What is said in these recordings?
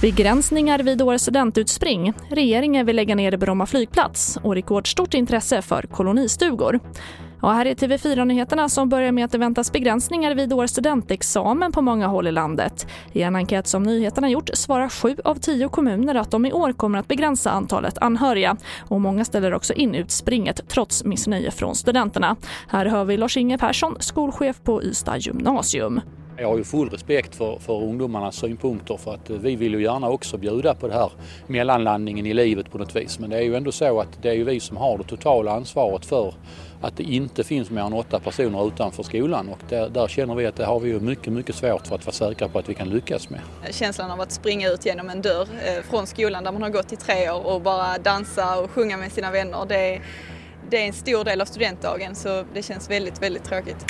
Begränsningar vid årets studentutspring. Regeringen vill lägga ner Bromma flygplats och rekordstort intresse för kolonistugor. Och här är TV4-nyheterna som börjar med att det väntas begränsningar vid årets studentexamen på många håll i landet. I en enkät som nyheterna gjort svarar 7 av 10 kommuner att de i år kommer att begränsa antalet anhöriga. Och många ställer också in utspringet trots missnöje från studenterna. Här hör vi Lars Inge Persson, skolchef på Ystad gymnasium. Jag har ju full respekt för ungdomarnas synpunkter, för att vi vill ju gärna också bjuda på det här mellanlandningen i livet på något vis. Men det är ju ändå så att det är ju vi som har det totala ansvaret för att det inte finns mer än 8 personer utanför skolan, och där känner vi att det har vi ju mycket, mycket svårt för att vara säkra på att vi kan lyckas med. Känslan av att springa ut genom en dörr från skolan där man har gått i 3 år och bara dansa och sjunga med sina vänner, det är en stor del av studentdagen, så det känns väldigt, väldigt tråkigt.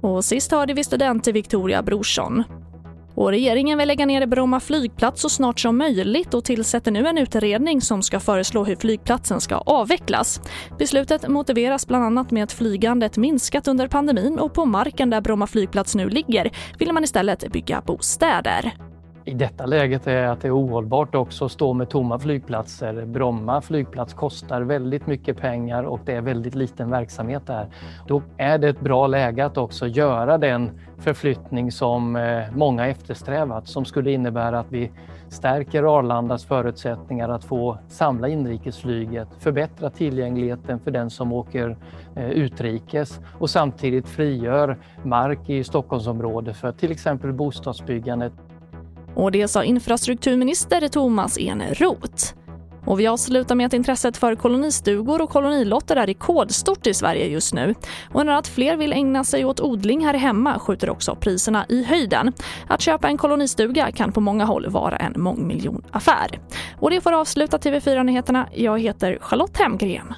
Och sist hörde vi student till Victoria Brorsson. Och regeringen vill lägga ner Bromma flygplats så snart som möjligt och tillsätter nu en utredning som ska föreslå hur flygplatsen ska avvecklas. Beslutet motiveras bland annat med att flygandet minskat under pandemin, och på marken där Bromma flygplats nu ligger vill man istället bygga bostäder. I detta läget är att det är ohållbart också att stå med tomma flygplatser. Bromma flygplats kostar väldigt mycket pengar och det är väldigt liten verksamhet där. Då är det ett bra läge att också göra den förflyttning som många eftersträvat, som skulle innebära att vi stärker Arlandas förutsättningar att få samla inrikesflyget, förbättra tillgängligheten för den som åker utrikes och samtidigt frigör mark i Stockholmsområdet för till exempel bostadsbyggandet. Och det sa infrastrukturminister Thomas Enrot. Och vi avslutar med att intresset för kolonistugor och kolonilotter är rekordstort i Sverige just nu. Och när att fler vill ägna sig åt odling här hemma skjuter också priserna i höjden. Att köpa en kolonistuga kan på många håll vara en mångmiljonaffär. Och det får avsluta TV4-nyheterna. Jag heter Charlotte Hemgren.